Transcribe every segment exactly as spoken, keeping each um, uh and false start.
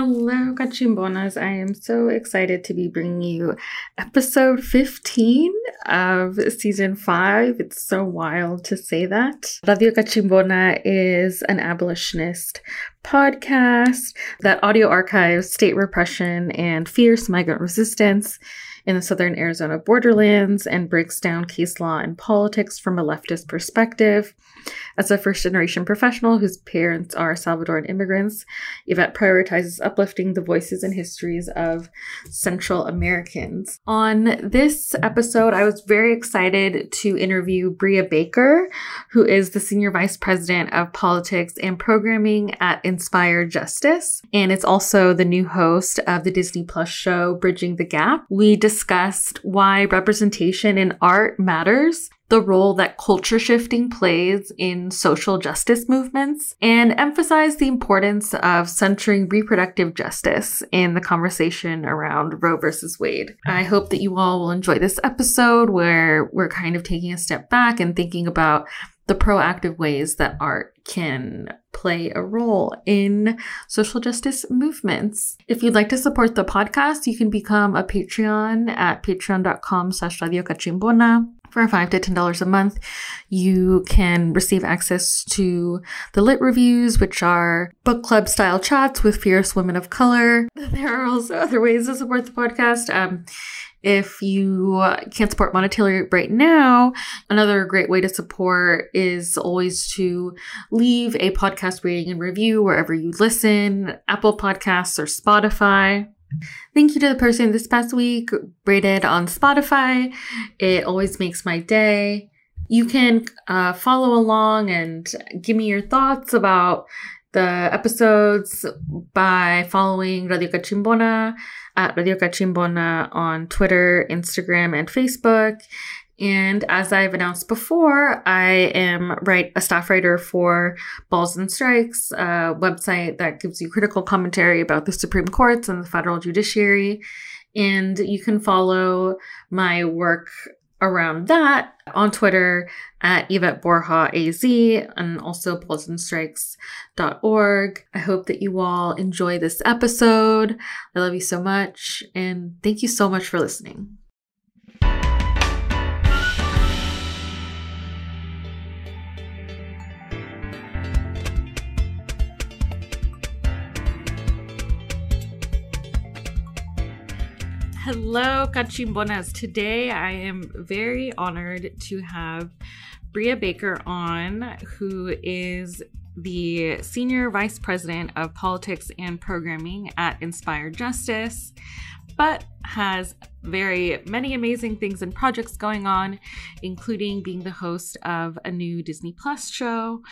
Hello, Cachimbonas. I am so excited to be bringing you episode fifteen of season five. It's so wild to say that. Radio Cachimbona is an abolitionist podcast that audio archives state repression and fierce migrant resistance in the southern Arizona borderlands and breaks down case law and politics from a leftist perspective. As a first-generation professional whose parents are Salvadoran immigrants, Yvette prioritizes uplifting the voices and histories of Central Americans. On this episode, I was very excited to interview Bria Baker, who is the Senior Vice President of Politics and Programming at Inspire Justice, and it's also the new host of the Disney Plus show, Bridging the Gap. We discussed discussed why representation in art matters, the role that culture shifting plays in social justice movements, and emphasized the importance of centering reproductive justice in the conversation around Roe versus Wade. I hope that you all will enjoy this episode where we're kind of taking a step back and thinking about the proactive ways that art can play a role in social justice movements. If you'd like to support the podcast, you can become a Patreon at patreon.com slash Radio Cachimbona. For five to ten dollars a month, you can receive access to the Lit Reviews, which are book club style chats with fierce women of color. There are also other ways to support the podcast. Um, If you can't support monetarily right now, another great way to support is always to leave a podcast rating and review wherever you listen, Apple Podcasts or Spotify. Thank you to the person this past week rated on Spotify. It always makes my day. You can uh, follow along and give me your thoughts about the episodes by following Radio Cachimbona at Radio Cachimbona on Twitter, Instagram, and Facebook. And as I've announced before, I am right a staff writer for Balls and Strikes, a website that gives you critical commentary about the Supreme Courts and the federal judiciary. And you can follow my work around that on Twitter at Yvette Borja A Z and also balls and strikes dot org. I hope that you all enjoy this episode. I love you so much, and thank you so much for listening. Hello, Cachimbonas. Today I am very honored to have Bria Baker on, who is the Senior Vice President of Politics and Programming at Inspire Justice, but has very many amazing things and projects going on, including being the host of a new Disney Plus show.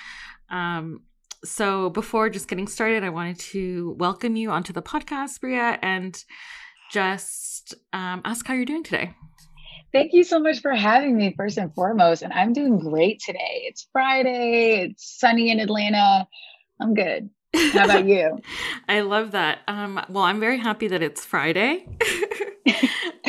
Um, so before just getting started, I wanted to welcome you onto the podcast, Bria, and just um, ask how you're doing today. Thank you so much for having me, first and foremost. And I'm doing great today. It's Friday. It's sunny in Atlanta. I'm good. How about you? I love that. Um, well, I'm very happy that it's Friday.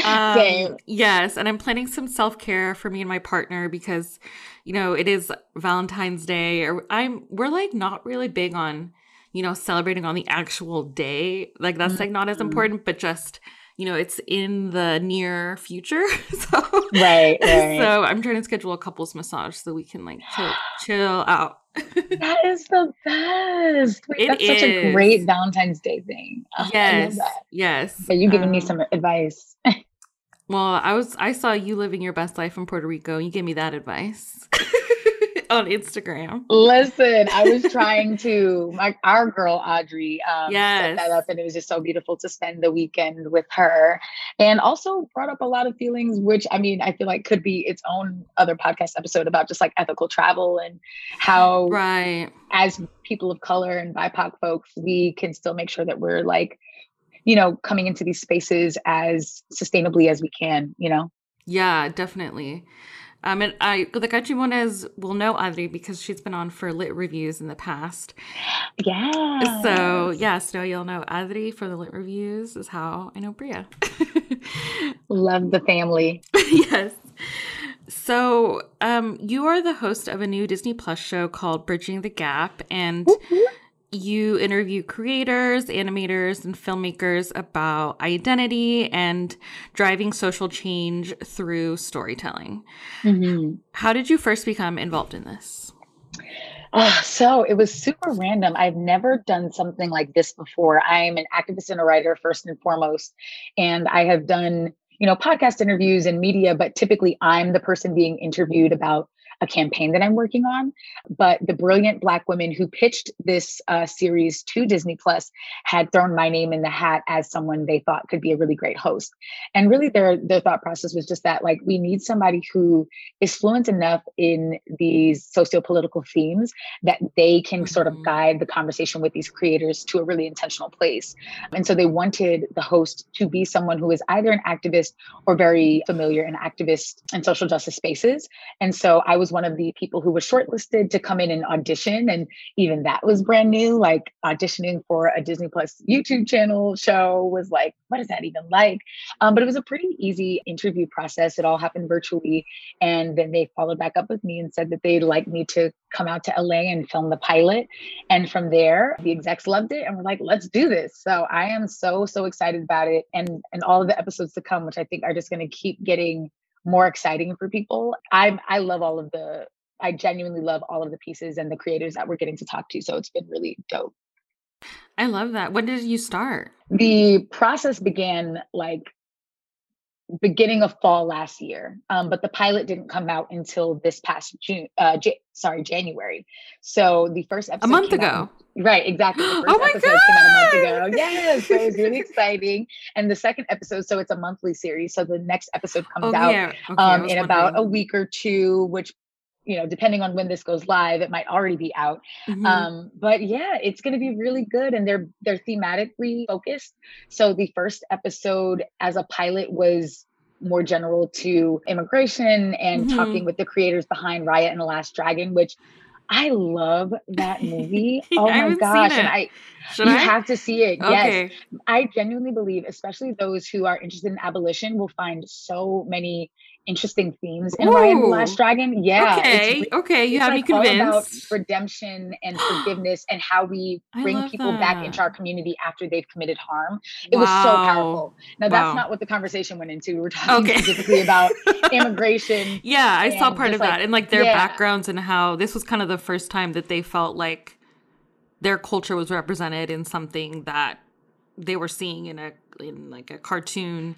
um, Same. Yes. And I'm planning some self-care for me and my partner because, you know, it is Valentine's Day. Or I'm We're like not really big on, you know, celebrating on the actual day. Like that's like not as important, but just, you know, it's in the near future. So, right, right. So I'm trying to schedule a couples massage so we can like chill, chill out. That is the best. Wait, that's is. such a great Valentine's Day thing. Oh, yes. Yes. But you've given um, me some advice. Well, I was, I saw you living your best life in Puerto Rico. You gave me that advice. On Instagram. Listen, I was trying to, my, our girl, Audrey, um, yes. set that up, and it was just so beautiful to spend the weekend with her, and also brought up a lot of feelings, which, I mean, I feel like could be its own other podcast episode about just like ethical travel and how, right, as people of color and B I P O C folks, we can still make sure that we're like, you know, coming into these spaces as sustainably as we can, you know? Yeah, definitely. Um, and I, the Cachimbonas will know Audrey because she's been on for Lit Reviews in the past. Yeah. So, yeah, so you'll know Audrey for the Lit Reviews is how I know Bria. Love the family. Yes. So, um, you are the host of a new Disney Plus show called Bridging the Gap. And, mm-hmm. you interview creators, animators, and filmmakers about identity and driving social change through storytelling. Mm-hmm. How did you first become involved in this? Oh, so it was super random. I've never done something like this before. I'm an activist and a writer first and foremost, and I have done, you know, podcast interviews and media, but typically I'm the person being interviewed about a campaign that I'm working on. But the brilliant Black women who pitched this uh, series to Disney Plus had thrown my name in the hat as someone they thought could be a really great host. And really their, their thought process was just that, like, we need somebody who is fluent enough in these socio-political themes that they can mm-hmm. sort of guide the conversation with these creators to a really intentional place. And so they wanted the host to be someone who is either an activist or very familiar in activist and social justice spaces. And so I was one of the people who was shortlisted to come in and audition. And even that was brand new, like auditioning for a Disney Plus YouTube channel show was like, what is that even like? Um, but it was a pretty easy interview process. It all happened virtually. And then they followed back up with me and said that they'd like me to come out to L A and film the pilot. And from there, the execs loved it and were like, let's do this. So I am so, so excited about it. And, and all of the episodes to come, which I think are just going to keep getting more exciting for people. I I love all of the, I genuinely love all of the pieces and the creators that we're getting to talk to. So it's been really dope. I love that. When did you start? The process began like beginning of fall last year, um, but the pilot didn't come out until this past June, uh, J- sorry, January. So the first episode- A month ago. Out- Right, exactly. The first oh my episode God. Came out a month ago. Yes, so it was really exciting. And the second episode, so it's a monthly series. So the next episode comes oh, out yeah. okay, um, in wondering. about a week or two, which, you know, depending on when this goes live, it might already be out. Mm-hmm. Um, but yeah, it's going to be really good. And they're they're thematically focused. So the first episode as a pilot was more general to immigration and mm-hmm. talking with the creators behind Raya and the Last Dragon, which I love that movie. Oh my gosh. And I Should you I? have to see it. Okay. Yes. I genuinely believe, especially those who are interested in abolition will find so many interesting themes in Raya and the Last Dragon. Yeah. Okay. It's, okay. You have like me convinced. All about redemption and forgiveness and how we bring people that. back into our community after they've committed harm. It wow. was so powerful. Now wow. that's not what the conversation went into. We were talking okay. specifically about immigration. Yeah. I saw part of like, that and like their yeah. backgrounds and how this was kind of the first time that they felt like their culture was represented in something that they were seeing in a, in like a cartoon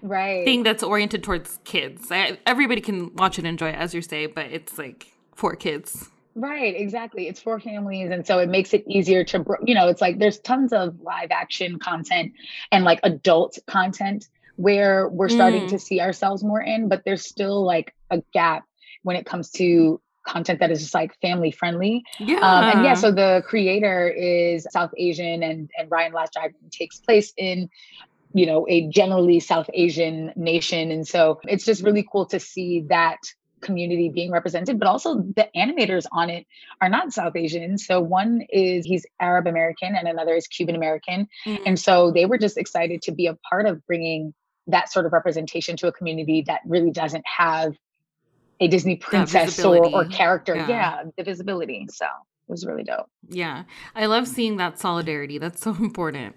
right thing that's oriented towards kids. I, everybody can watch and enjoy it, as you say, but it's like for kids. Right, exactly. It's for families. And so it makes it easier to, you know, it's like there's tons of live action content and like adult content where we're starting mm. to see ourselves more in, but there's still like a gap when it comes to content that is just like family friendly. Yeah. Um, and yeah, so the creator is South Asian and, and Ryan Last Dragon takes place in, you know, a generally South Asian nation. And so it's just really cool to see that community being represented, but also the animators on it are not South Asian. So one is he's Arab American and another is Cuban American. Mm-hmm. And so they were just excited to be a part of bringing that sort of representation to a community that really doesn't have a Disney princess or, or character. Yeah. yeah, the visibility. So it was really dope. Yeah. I love seeing that solidarity. That's so important.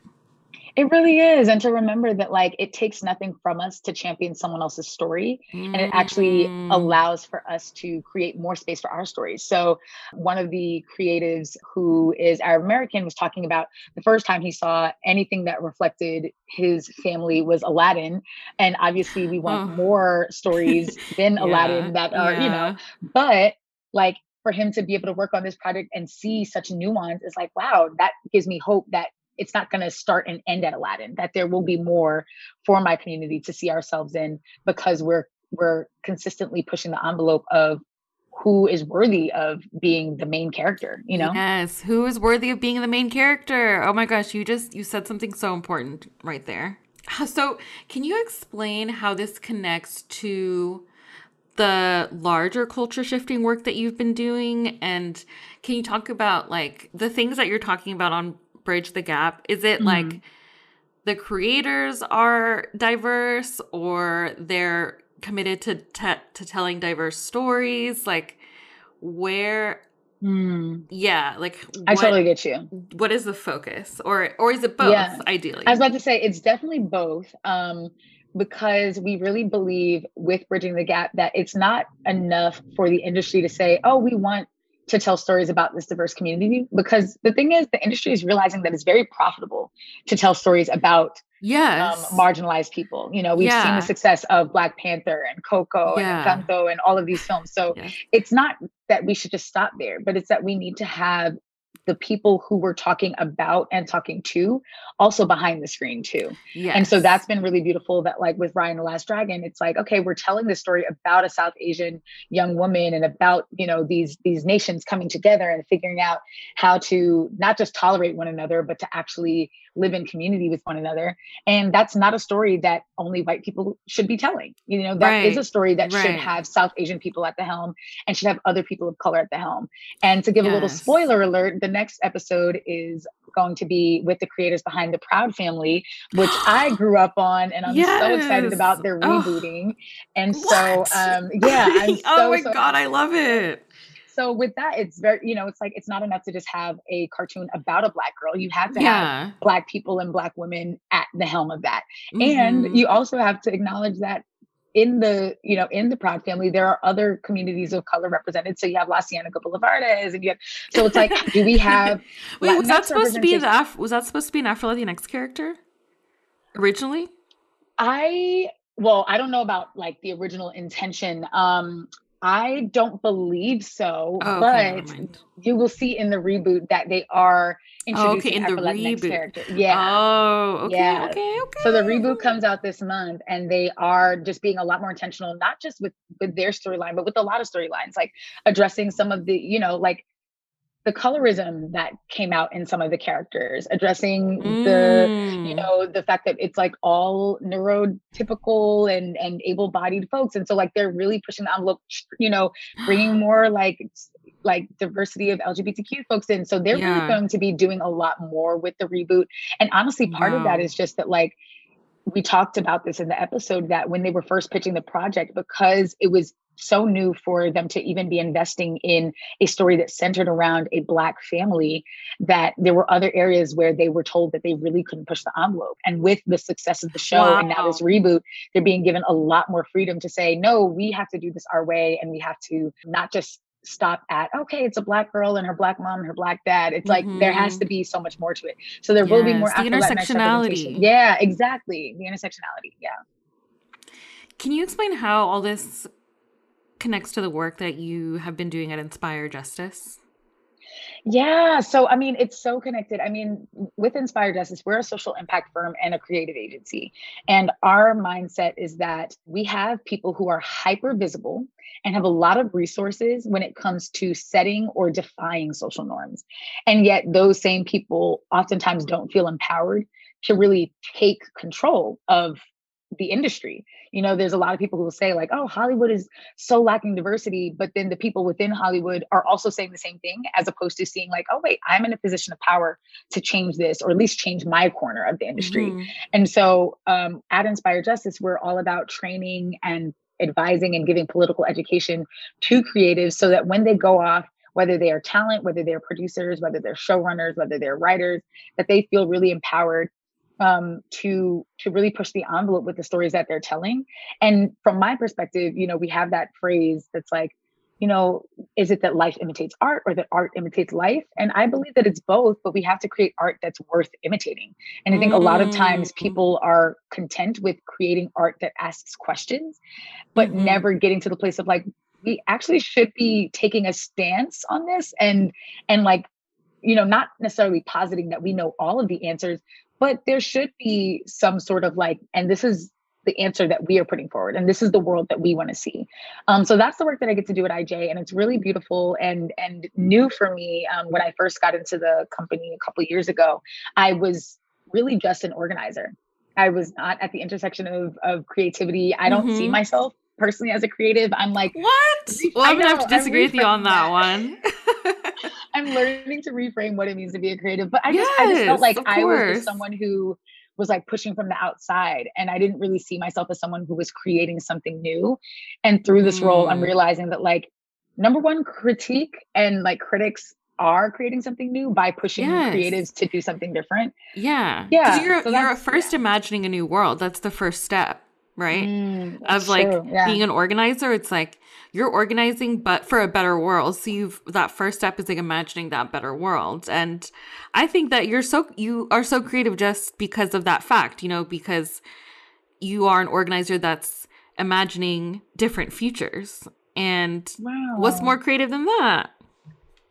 It really is. And to remember that, like, it takes nothing from us to champion someone else's story. Mm-hmm. And it actually allows for us to create more space for our stories. So one of the creatives who is Arab American was talking about the first time he saw anything that reflected his family was Aladdin. And obviously we want oh. more stories than yeah. Aladdin that are, yeah. you know, but like for him to be able to work on this project and see such nuance is like, wow, that gives me hope that it's not going to start and end at Aladdin, that there will be more for my community to see ourselves in because we're, we're consistently pushing the envelope of who is worthy of being the main character, you know? Yes. Who is worthy of being the main character? Oh my gosh. You just, you said something so important right there. So can you explain how this connects to the larger culture shifting work that you've been doing? And can you talk about like the things that you're talking about on Bridge the Gap? Is it like mm-hmm. the creators are diverse or they're committed to te- to telling diverse stories? Like where Mm. Yeah, like what, I totally get you. What is the focus, or or is it both? Yeah. Ideally, I was about to say it's definitely both, um, because we really believe with Bridging the Gap that it's not enough for the industry to say, "Oh, we want to tell stories about this diverse community," because the thing is, the industry is realizing that it's very profitable to tell stories about yes. um, marginalized people. You know, we've yeah. seen the success of Black Panther and Coco yeah. and Encanto and all of these films. So yeah. it's not that we should just stop there, but it's that we need to have the people who we're talking about and talking to also behind the screen too. Yes. And so that's been really beautiful that like with Raya and the Last Dragon, it's like, okay, we're telling this story about a South Asian young woman and about, you know, these, these nations coming together and figuring out how to not just tolerate one another, but to actually live in community with one another. And that's not a story that only white people should be telling. You know, that right. is a story that right. should have South Asian people at the helm and should have other people of color at the helm. And to give yes. a little spoiler alert, the next episode is going to be with the creators behind The Proud Family, which I grew up on, and I'm yes. so excited about. Their rebooting. Oh. And so, um, yeah. I'm so, oh my so God, excited. I love it. So with that, it's very, you know, it's like, it's not enough to just have a cartoon about a Black girl. You have to yeah. have Black people and Black women at the helm of that. Mm-hmm. And you also have to acknowledge that in the, you know, in The Proud Family, there are other communities of color represented. So you have LaCienega Boulevardez, and you have, so it's like, do we have? Wait, was that supposed to be the Af- was that supposed to be an Afro-Latinx character originally? I well, I don't know about like the original intention. Um, I don't believe so, oh, okay, but you will see in the reboot that they are introducing oh, okay, Afro-Latinx character. Yeah. Oh, okay, yeah. okay, okay. So the reboot comes out this month, and they are just being a lot more intentional, not just with, with their storyline, but with a lot of storylines, like addressing some of the, you know, like the colorism that came out in some of the characters, addressing mm. the, you know, the fact that it's like all neurotypical and, and able-bodied folks. And so like, they're really pushing the envelope, you know, bringing more like, like diversity of L G B T Q folks in. So they're yeah. really going to be doing a lot more with the reboot. And honestly, part wow. of that is just that like, we talked about this in the episode that when they were first pitching the project, because it was so new for them to even be investing in a story that centered around a Black family, that there were other areas where they were told that they really couldn't push the envelope. And with the success of the show wow. and now this reboot, they're being given a lot more freedom to say, no, we have to do this our way. And we have to not just stop at, okay, it's a Black girl and her Black mom and her Black dad. It's mm-hmm. like, there has to be so much more to it. So there yes, will be more after that next representation. Yeah, exactly. The intersectionality. Yeah. Can you explain how all this connects to the work that you have been doing at Inspire Justice? Yeah. So, I mean, it's so connected. I mean, with Inspire Justice, we're a social impact firm and a creative agency. And our mindset is that we have people who are hyper visible and have a lot of resources when it comes to setting or defying social norms. And yet those same people oftentimes don't feel empowered to really take control of the industry. You know, there's a lot of people who will say like, oh, Hollywood is so lacking diversity, but then the people within Hollywood are also saying the same thing, as opposed to seeing like, oh, wait, I'm in a position of power to change this, or at least change my corner of the industry. Mm-hmm. And so um, at Inspire Justice, we're all about training and advising and giving political education to creatives so that when they go off, whether they are talent, whether they're producers, whether they're showrunners, whether they're writers, that they feel really empowered Um, to to really push the envelope with the stories that they're telling. And from my perspective, you know, we have that phrase that's like, you know, is it that life imitates art, or that art imitates life? And I believe that it's both, but we have to create art that's worth imitating. And I think mm-hmm. a lot of times people are content with creating art that asks questions, but mm-hmm. never getting to the place of like, we actually should be taking a stance on this, and and like, you know, not necessarily positing that we know all of the answers, but there should be some sort of like, and this is the answer that we are putting forward, and this is the world that we want to see. Um, so that's the work that I get to do at I J, and it's really beautiful and and new for me. Um, when I first got into the company a couple of years ago, I was really just an organizer. I was not at the intersection of of creativity. I don't mm-hmm. see myself personally as a creative. I'm like, what? Well, I'm gonna have to disagree with you on that one. I'm learning to reframe what it means to be a creative, but I just, yes, I just felt like I was just someone who was like pushing from the outside, and I didn't really see myself as someone who was creating something new. And through this mm. role, I'm realizing that like, number one, critique and like critics are creating something new by pushing yes. creatives to do something different. Yeah. Yeah. You're, so you're first yeah. imagining a new world. That's the first step, right? Mm, of like yeah. being an organizer. It's like you're organizing, but for a better world. So you've, that first step is like imagining that better world. And I think that you're so, you are so creative just because of that fact, you know, because you are an organizer that's imagining different futures. And wow. what's more creative than that?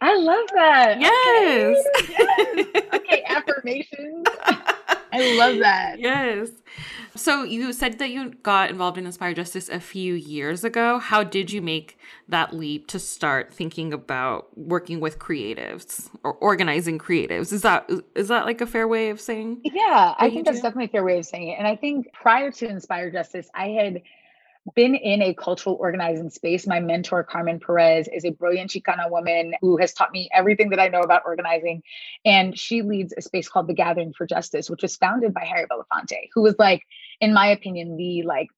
I love that. Yes. Okay, yes. okay. affirmations. I love that. Yes. So you said that you got involved in Inspire Justice a few years ago. How did you make that leap to start thinking about working with creatives or organizing creatives? Is that is that like a fair way of saying? Yeah, I think that's definitely a fair way of saying it. And I think prior to Inspire Justice, I had been in a cultural organizing space. My mentor, Carmen Perez, is a brilliant Chicana woman who has taught me everything that I know about organizing. And she leads a space called the Gathering for Justice, which was founded by Harry Belafonte, who was like, in my opinion, the like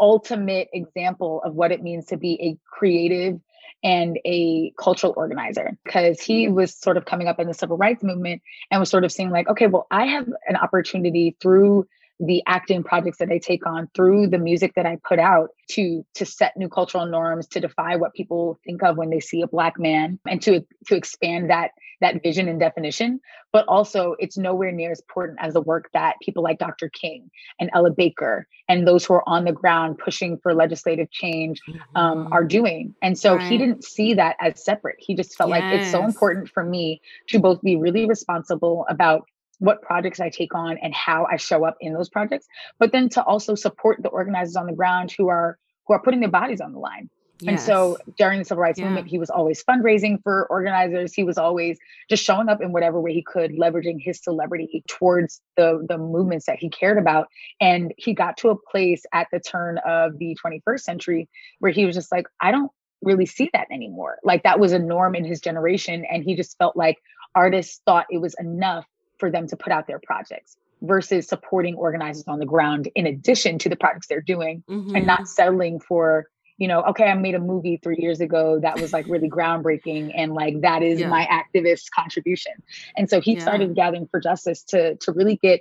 ultimate example of what it means to be a creative and a cultural organizer, because he was sort of coming up in the civil rights movement and was sort of seeing like, okay, well, I have an opportunity through the acting projects that I take on, through the music that I put out, to to set new cultural norms, to defy what people think of when they see a Black man, and to to expand that that vision and definition. But also, it's nowhere near as important as the work that people like Doctor King and Ella Baker and those who are on the ground pushing for legislative change um, are doing. And so right. he didn't see that as separate. He just felt yes. like it's so important for me to both be really responsible about what projects I take on and how I show up in those projects, but then to also support the organizers on the ground who are who are putting their bodies on the line. Yes. And so during the civil rights yeah. movement, he was always fundraising for organizers. He was always just showing up in whatever way he could, leveraging his celebrity towards the, the movements that he cared about. And he got to a place at the turn of the twenty-first century where he was just like, I don't really see that anymore. Like that was a norm in his generation. And he just felt like artists thought it was enough for them to put out their projects versus supporting organizers on the ground in addition to the projects they're doing mm-hmm. and not settling for, you know, okay, I made a movie three years ago that was like really groundbreaking and like that is yeah. my activist contribution. And so he yeah. started Gathering for Justice to to really get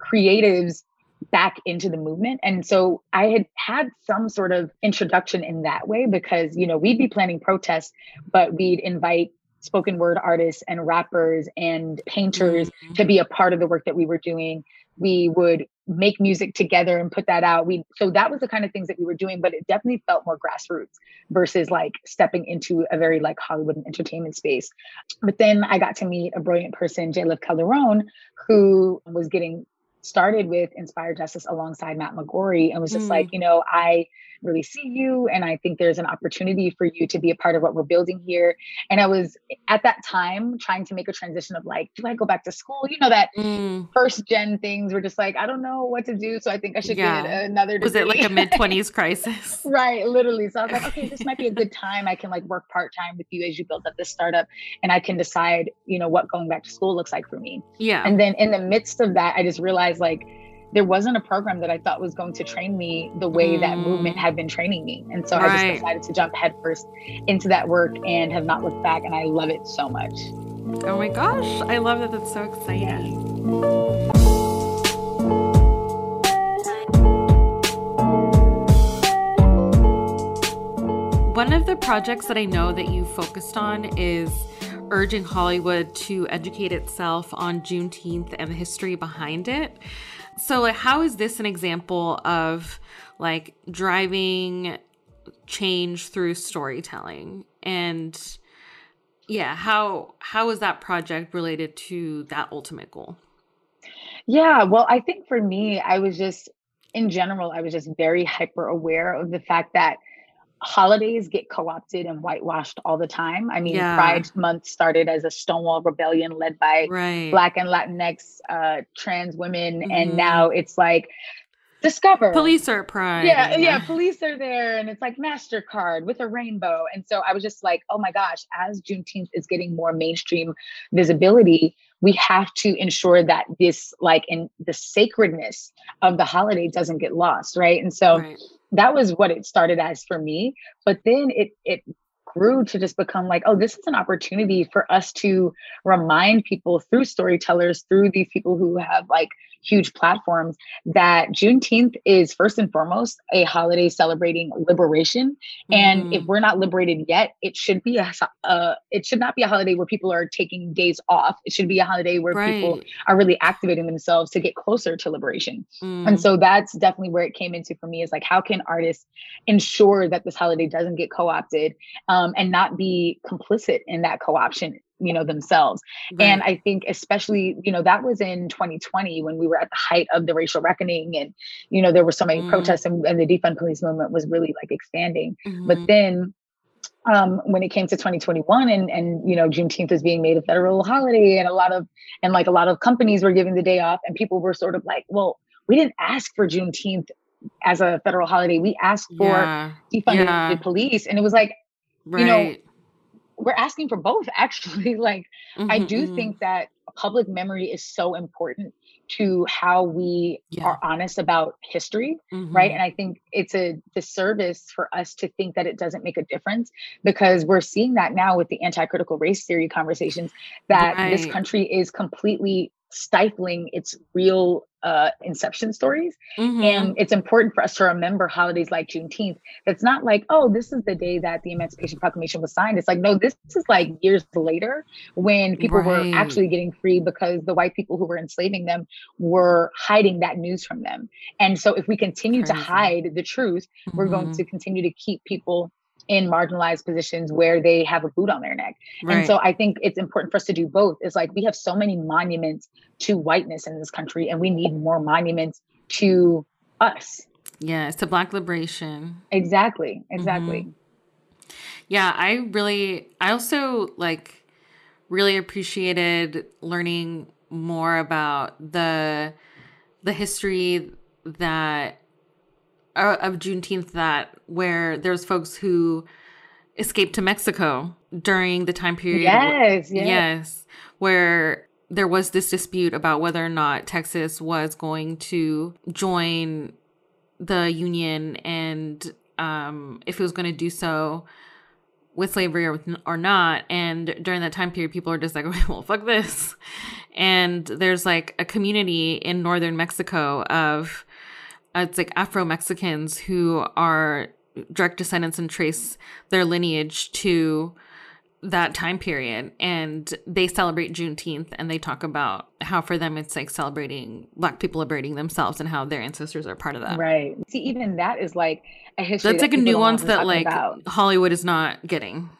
creatives back into the movement. And so I had had some sort of introduction in that way because, you know, we'd be planning protests, but we'd invite spoken word artists and rappers and painters mm-hmm. to be a part of the work that we were doing. We would make music together and put that out. We so that was the kind of things that we were doing, but it definitely felt more grassroots versus like stepping into a very like Hollywood and entertainment space. But then I got to meet a brilliant person, Jalev Calderon, who was getting started with Inspire Justice alongside Matt McGorry and was just mm. like, you know, I really see you. And I think there's an opportunity for you to be a part of what we're building here. And I was at that time trying to make a transition of like, do I go back to school? You know, that mm. first gen things were just like, I don't know what to do. So I think I should yeah. get another degree. Was it like a mid twenties crisis? Right. Literally. So I was like, okay, this might be a good time. I can like work part-time with you as you build up this startup and I can decide, you know, what going back to school looks like for me. Yeah. And then in the midst of that, I just realized like there wasn't a program that I thought was going to train me the way mm. that movement had been training me. And so right. I just decided to jump headfirst into that work and have not looked back. And I love it so much. Oh my gosh. I love that. That's so exciting. Yeah. One of the projects that I know that you focused on is urging Hollywood to educate itself on Juneteenth and the history behind it. So like, how is this an example of like driving change through storytelling? And yeah, how how is that project related to that ultimate goal? Yeah, well, I think for me, I was just, in general, I was just very hyper aware of the fact that holidays get co-opted and whitewashed all the time. I mean, yeah. Pride Month started as a Stonewall rebellion led by right. Black and Latinx uh, trans women. Mm-hmm. And now it's like, discover. Police are at Pride. Yeah, yeah, police are there. And it's like MasterCard with a rainbow. And so I was just like, oh my gosh, as Juneteenth is getting more mainstream visibility, we have to ensure that this, like, in the sacredness of the holiday doesn't get lost, right? And so right. that was what it started as for me. But then it it grew to just become like, oh, this is an opportunity for us to remind people through storytellers, through these people who have like huge platforms, that Juneteenth is first and foremost a holiday celebrating liberation. And mm-hmm. if we're not liberated yet, it should be a, uh, it should not be a holiday where people are taking days off. It should be a holiday where right. people are really activating themselves to get closer to liberation. Mm-hmm. And so that's definitely where it came into for me, is like, how can artists ensure that this holiday doesn't get co-opted um, and not be complicit in that co-option, you know, themselves. Right. And I think especially, you know, that was in twenty twenty when we were at the height of the racial reckoning and, you know, there were so many mm. protests and, and the defund police movement was really like expanding. Mm-hmm. But then um, when it came to twenty twenty-one and, and, you know, Juneteenth is being made a federal holiday and a lot of, and like a lot of companies were giving the day off, and people were sort of like, well, we didn't ask for Juneteenth as a federal holiday. We asked for yeah. defunding yeah. the police. And it was like, right. you know, we're asking for both, actually. Like, mm-hmm, I do mm-hmm. think that public memory is so important to how we yeah. are honest about history, mm-hmm. right? And I think it's a disservice for us to think that it doesn't make a difference, because we're seeing that now with the anti-critical race theory conversations, that right. this country is completely stifling its real uh, inception stories. Mm-hmm. And it's important for us to remember holidays like Juneteenth. That's not like, oh, this is the day that the Emancipation Proclamation was signed. It's like, no, this is like years later when people right. were actually getting free because the white people who were enslaving them were hiding that news from them. And so if we continue Crazy. to hide the truth, mm-hmm. we're going to continue to keep people in marginalized positions where they have a boot on their neck. Right. And so I think it's important for us to do both. It's like, we have so many monuments to whiteness in this country, and we need more monuments to us. Yes, to Black liberation. Exactly, exactly. Mm-hmm. Yeah, I really, I also like really appreciated learning more about the the history that of Juneteenth, that where there's folks who escaped to Mexico during the time period. Yes, yes. Yes, where there was this dispute about whether or not Texas was going to join the Union, and um, if it was going to do so with slavery or, with, or not. And during that time period, people are just like, well, fuck this. And there's like a community in northern Mexico of it's like Afro-Mexicans who are direct descendants and trace their lineage to that time period. And they celebrate Juneteenth, and they talk about how for them it's like celebrating Black people liberating themselves and how their ancestors are part of that. Right. See, even that is like a history. That's that like a nuance that like about. Hollywood is not getting.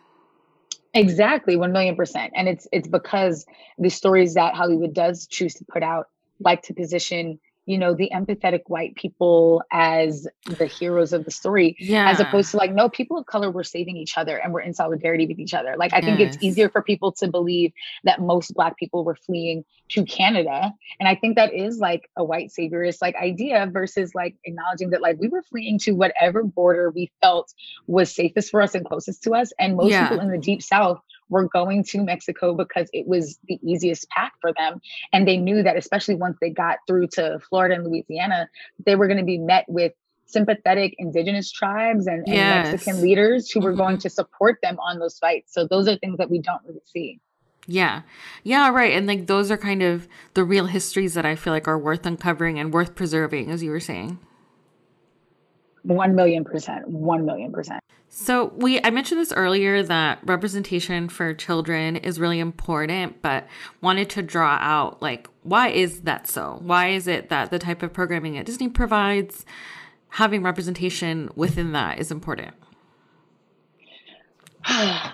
Exactly. One million percent. And it's it's because the stories that Hollywood does choose to put out like to position, you know, the empathetic white people as the heroes of the story, yeah. as opposed to like, no, people of color were saving each other and we're in solidarity with each other. Like, I yes. think it's easier for people to believe that most Black people were fleeing to Canada. And I think that is like a white saviorist like idea versus like acknowledging that like we were fleeing to whatever border we felt was safest for us and closest to us. And most yeah. people in the Deep South were going to Mexico because it was the easiest path for them. And they knew that especially once they got through to Florida and Louisiana, they were going to be met with sympathetic indigenous tribes and, yes. and Mexican leaders who were mm-hmm. going to support them on those fights. So those are things that we don't really see. Yeah. Yeah. Right. And like, those are kind of the real histories that I feel like are worth uncovering and worth preserving, as you were saying. One million percent, one million percent. So we, I mentioned this earlier that representation for children is really important, but wanted to draw out like, why is that so? Why is it that the type of programming that Disney provides, having representation within that is important?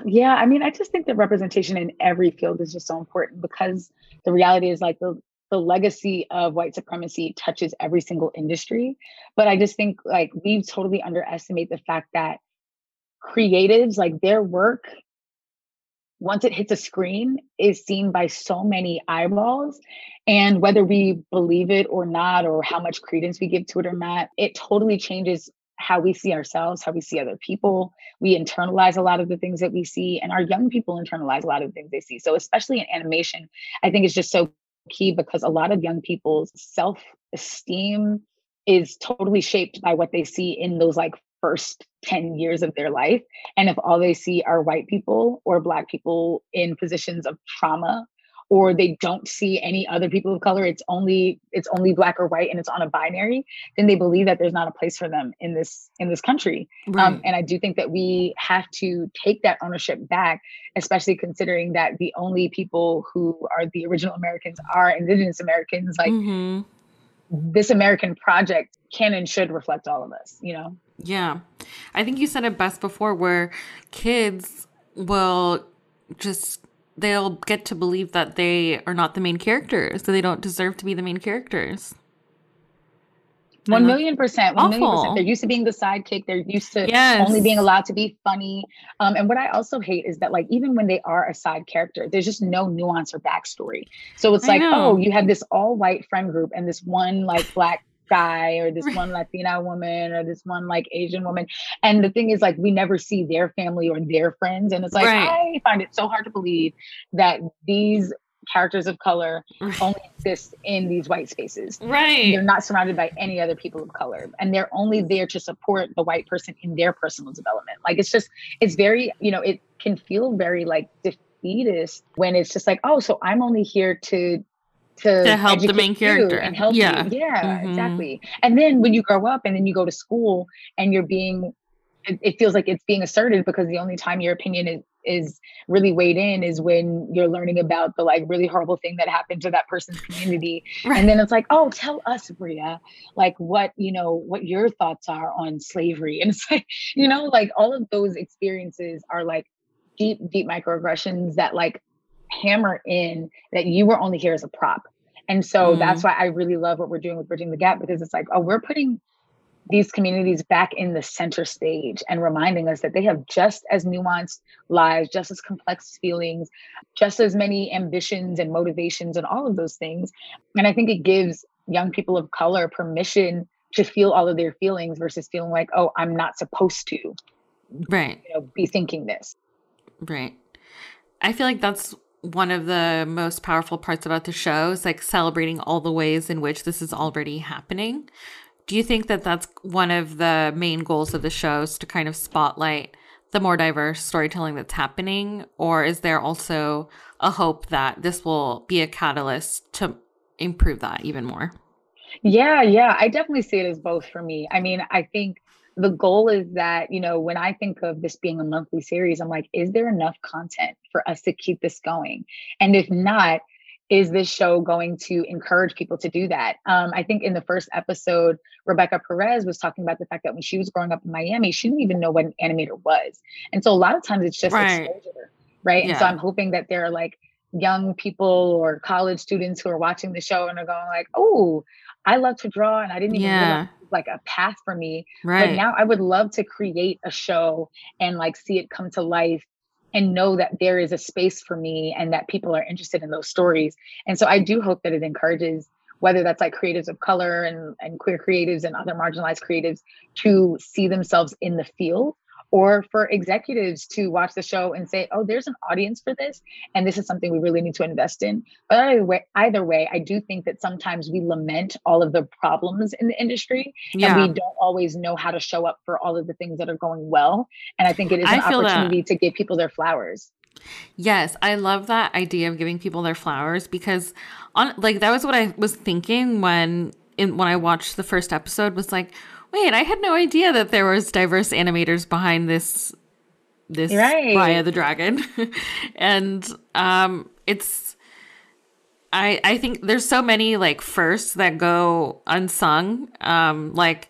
Yeah, I mean, I just think that representation in every field is just so important, because the reality is like the The legacy of white supremacy touches every single industry. But I just think like we totally underestimate the fact that creatives, like their work, once it hits a screen, is seen by so many eyeballs. And whether we believe it or not, or how much credence we give to it or not, it totally changes how we see ourselves, how we see other people. We internalize a lot of the things that we see, and our young people internalize a lot of the things they see. So especially in animation, I think it's just so key, because a lot of young people's self-esteem is totally shaped by what they see in those like first ten years of their life. And if all they see are white people or Black people in positions of trauma, or they don't see any other people of color, it's only it's only Black or white, and it's on a binary, then they believe that there's not a place for them in this in this country. Right. Um, and I do think that we have to take that ownership back, especially considering that the only people who are the original Americans are Indigenous Americans. Like, mm-hmm. This American project can and should reflect all of us, you know? Yeah. I think you said it best before, where kids will just... they'll get to believe that they are not the main characters, so they don't deserve to be the main characters. One million percent. One awful. million percent. They're used to being the sidekick. They're used to yes. only being allowed to be funny. Um, and what I also hate is that, like, even when they are a side character, there's just no nuance or backstory. So it's I like, know. oh, you have this all white friend group and this one like Black guy, or this one Latina woman, or this one like Asian woman. And the thing is, like, we never see their family or their friends. And it's like, right. I find it so hard to believe that these characters of color only exist in these white spaces. Right. They're not surrounded by any other people of color. And they're only there to support the white person in their personal development. Like, it's just, it's very, you know, it can feel very like defeatist when it's just like, oh, so I'm only here to To, to help the main character and help yeah. you. Yeah, mm-hmm. exactly. And then when you grow up and then you go to school and you're being, it, it feels like it's being asserted, because the only time your opinion is, is really weighed in is when you're learning about the like really horrible thing that happened to that person's community. Right. And then it's like, oh, tell us, Bria, like what, you know, what your thoughts are on slavery. And it's like, you know, like all of those experiences are like deep, deep microaggressions that like hammer in that you were only here as a prop. And so mm-hmm. that's why I really love what we're doing with Bridging the Gap, because it's like, oh, we're putting these communities back in the center stage and reminding us that they have just as nuanced lives, just as complex feelings, just as many ambitions and motivations and all of those things. And I think it gives young people of color permission to feel all of their feelings versus feeling like, oh, I'm not supposed to right. you know, be thinking this. Right. I feel like that's one of the most powerful parts about the show, is like celebrating all the ways in which this is already happening. Do you think that that's one of the main goals of the show, is to kind of spotlight the more diverse storytelling that's happening? Or is there also a hope that this will be a catalyst to improve that even more? Yeah, yeah. I definitely see it as both for me. I mean, I think the goal is that, you know, when I think of this being a monthly series, I'm like, is there enough content for us to keep this going? And if not, is this show going to encourage people to do that? Um, I think in the first episode, Rebecca Perez was talking about the fact that when she was growing up in Miami, she didn't even know what an animator was. And so a lot of times it's just right. exposure, right? Yeah. And so I'm hoping that there are like young people or college students who are watching the show and are going like, oh, I love to draw and I didn't even yeah. realize it was like a path for me. Right. But now I would love to create a show and like see it come to life and know that there is a space for me and that people are interested in those stories. And so I do hope that it encourages, whether that's like creatives of color and, and queer creatives and other marginalized creatives, to see themselves in the field, or for executives to watch the show and say, oh, there's an audience for this, and this is something we really need to invest in. But either way, either way I do think that sometimes we lament all of the problems in the industry, yeah. and we don't always know how to show up for all of the things that are going well. And I think it is an opportunity that. to give people their flowers. Yes, I love that idea of giving people their flowers, because on like that was what I was thinking when in when I watched the first episode, was like, wait, I had no idea that there was diverse animators behind this, this right. Raya the Dragon. And um, it's, I I think there's so many like firsts that go unsung. Um, like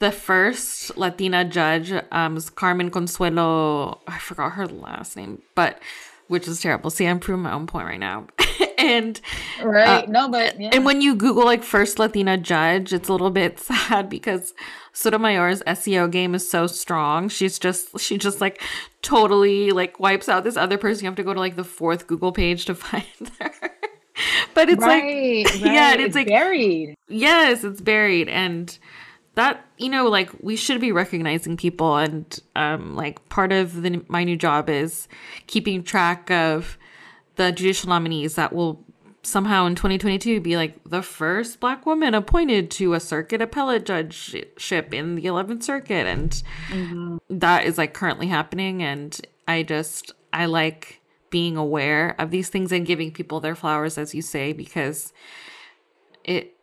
the first Latina judge um, was Carmen Consuelo, I forgot her last name, but which is terrible. See, I'm proving my own point right now. And right, uh, no, but yeah. and when you Google like first Latina judge, it's a little bit sad because Sotomayor's S E O game is so strong. She's just she just like totally like wipes out this other person. You have to go to like the fourth Google page to find her. But it's right, like right. yeah, and it's, it's like buried. Yes, it's buried, and that, you know, like we should be recognizing people, and um, like part of the, my new job is keeping track of the judicial nominees that will somehow in twenty twenty-two be like the first black woman appointed to a circuit appellate judgeship in the eleventh Circuit. And mm-hmm. that is like currently happening. And I just, I like being aware of these things and giving people their flowers, as you say, because it,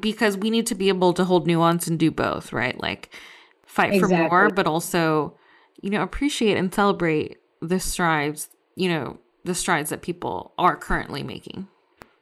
because we need to be able to hold nuance and do both, right? Like fight exactly. for more, but also, you know, appreciate and celebrate the strides, you know, the strides that people are currently making.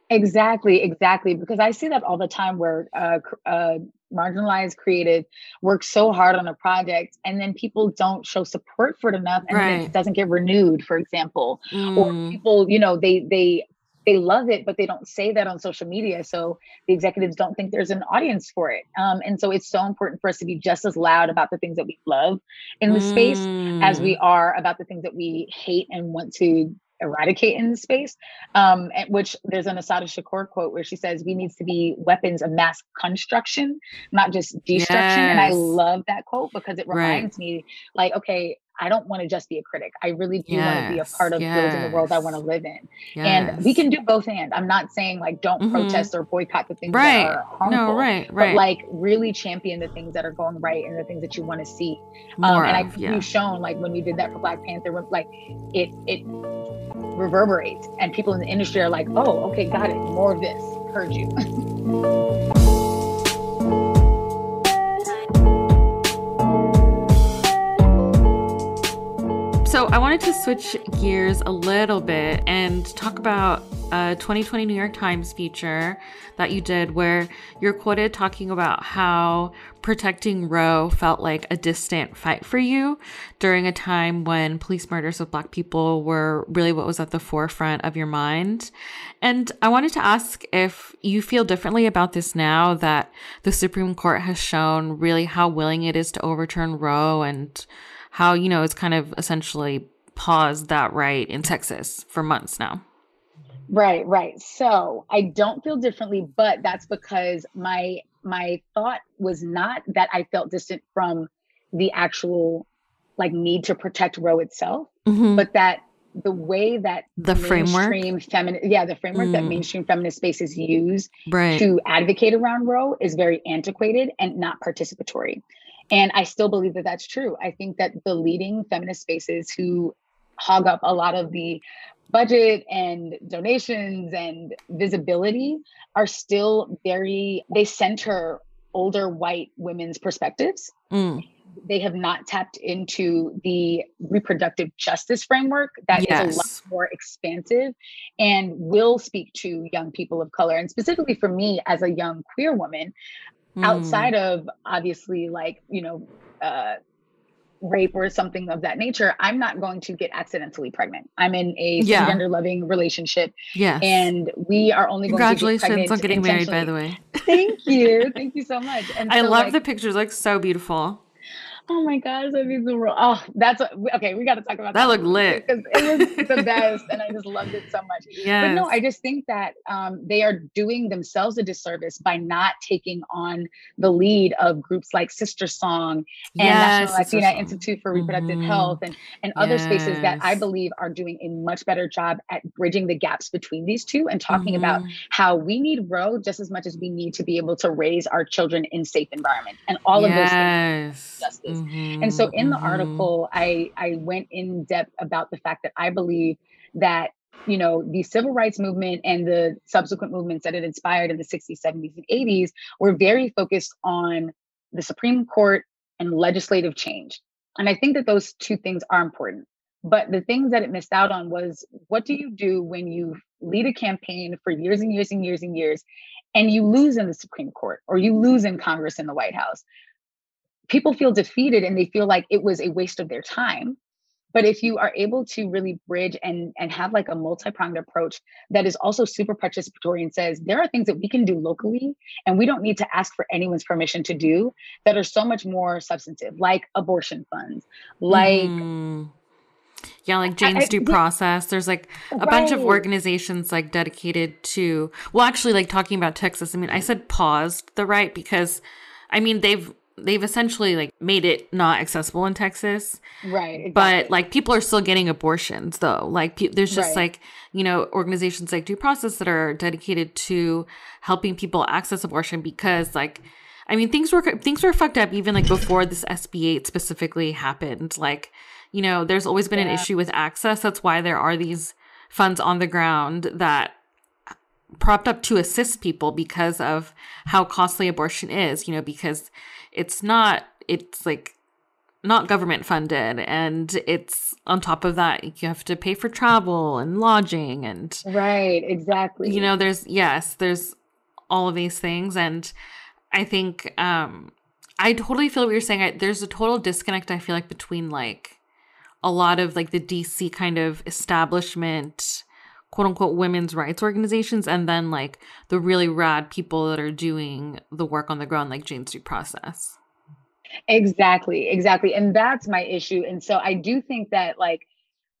Exactly, exactly. Because I see that all the time where uh, uh, marginalized creative work so hard on a project and then people don't show support for it enough and right. then it doesn't get renewed, for example. Mm. Or people, you know, they they... they love it, but they don't say that on social media. So the executives don't think there's an audience for it. Um, and so it's so important for us to be just as loud about the things that we love in the mm. space as we are about the things that we hate and want to eradicate in the space. Um, at which there's an Assata Shakur quote where she says, we need to be weapons of mass construction, not just destruction. Yes. And I love that quote because it reminds right. me like, okay, I don't want to just be a critic. I really do yes, want to be a part of yes. building the world I want to live in. Yes. And we can do both and. I'm not saying like don't mm-hmm. protest or boycott the things right. that are harmful. No, right, right. But like really champion the things that are going right and the things that you want to see. More um, and I think yeah. we've shown like when we did that for Black Panther, like it it reverberates and people in the industry are like, oh, okay, got it. More of this. Heard you. So I wanted to switch gears a little bit and talk about a twenty twenty New York Times feature that you did where you're quoted talking about how protecting Roe felt like a distant fight for you during a time when police murders of Black people were really what was at the forefront of your mind. And I wanted to ask if you feel differently about this now that the Supreme Court has shown really how willing it is to overturn Roe and how, you know, it's kind of essentially paused that right in Texas for months now. Right, right. So I don't feel differently, but that's because my my thought was not that I felt distant from the actual like need to protect Roe itself, mm-hmm. but that the way that the framework, femini- yeah, the framework mm. that mainstream feminist spaces use right. to advocate around Roe is very antiquated and not participatory. And I still believe that that's true. I think that the leading feminist spaces who hog up a lot of the budget and donations and visibility are still very, they center older white women's perspectives. Mm. They have not tapped into the reproductive justice framework that yes. is a lot more expansive and will speak to young people of color. And specifically for me as a young queer woman, outside of obviously like, you know, uh, rape or something of that nature, I'm not going to get accidentally pregnant. I'm in a yeah. gender loving relationship. Yes. And we are only going to get pregnant. Congratulations on getting married, by the way. Thank you. Thank you so much. And I so, love like, the pictures. Like so beautiful. Oh my gosh, that means the world. Oh, that's what, okay. We got to talk about that. That looked lit. Because it was the best and I just loved it so much. Yes. But no, I just think that um, they are doing themselves a disservice by not taking on the lead of groups like Sister Song and yes, National Latina Song. Institute for Reproductive mm-hmm. Health and, and other yes. spaces that I believe are doing a much better job at bridging the gaps between these two and talking mm-hmm. about how we need Roe just as much as we need to be able to raise our children in safe environments and all yes. of those things. Justice. Mm-hmm, and so in the mm-hmm. article, I, I went in depth about the fact that I believe that, you know, the civil rights movement and the subsequent movements that it inspired in the sixties, seventies, and eighties were very focused on the Supreme Court and legislative change. And I think that those two things are important. But the things that it missed out on was, what do you do when you lead a campaign for years and years and years and years, and you lose in the Supreme Court or you lose in Congress and the White House? People feel defeated and they feel like it was a waste of their time. But if you are able to really bridge and, and have like a multi-pronged approach that is also super participatory and says, there are things that we can do locally and we don't need to ask for anyone's permission to do that are so much more substantive, like abortion funds, like... Mm. Yeah, like Jane's I, I, Due Process. There's like a right. bunch of organizations like dedicated to... Well, actually like talking about Texas, I mean, I said paused the right because, I mean, they've... they've essentially like made it not accessible in Texas. Right. Exactly. But like people are still getting abortions though. Like pe- there's just right. like, you know, organizations like Due Process that are dedicated to helping people access abortion because like, I mean, things were, things were fucked up even like before this S B eight specifically happened. Like, you know, there's always been yeah. an issue with access. That's why there are these funds on the ground that propped up to assist people because of how costly abortion is, you know, because it's not, it's like not government funded. And it's on top of that, you have to pay for travel and lodging and. Right. Exactly. You know, there's, yes, there's all of these things. And I think, um, I totally feel what you're saying. I, there's a total disconnect, I feel like, between like a lot of like the D C kind of establishment, quote unquote, women's rights organizations, and then like the really rad people that are doing the work on the ground, like Jane's Due Process. Exactly, exactly. And that's my issue. And so I do think that like,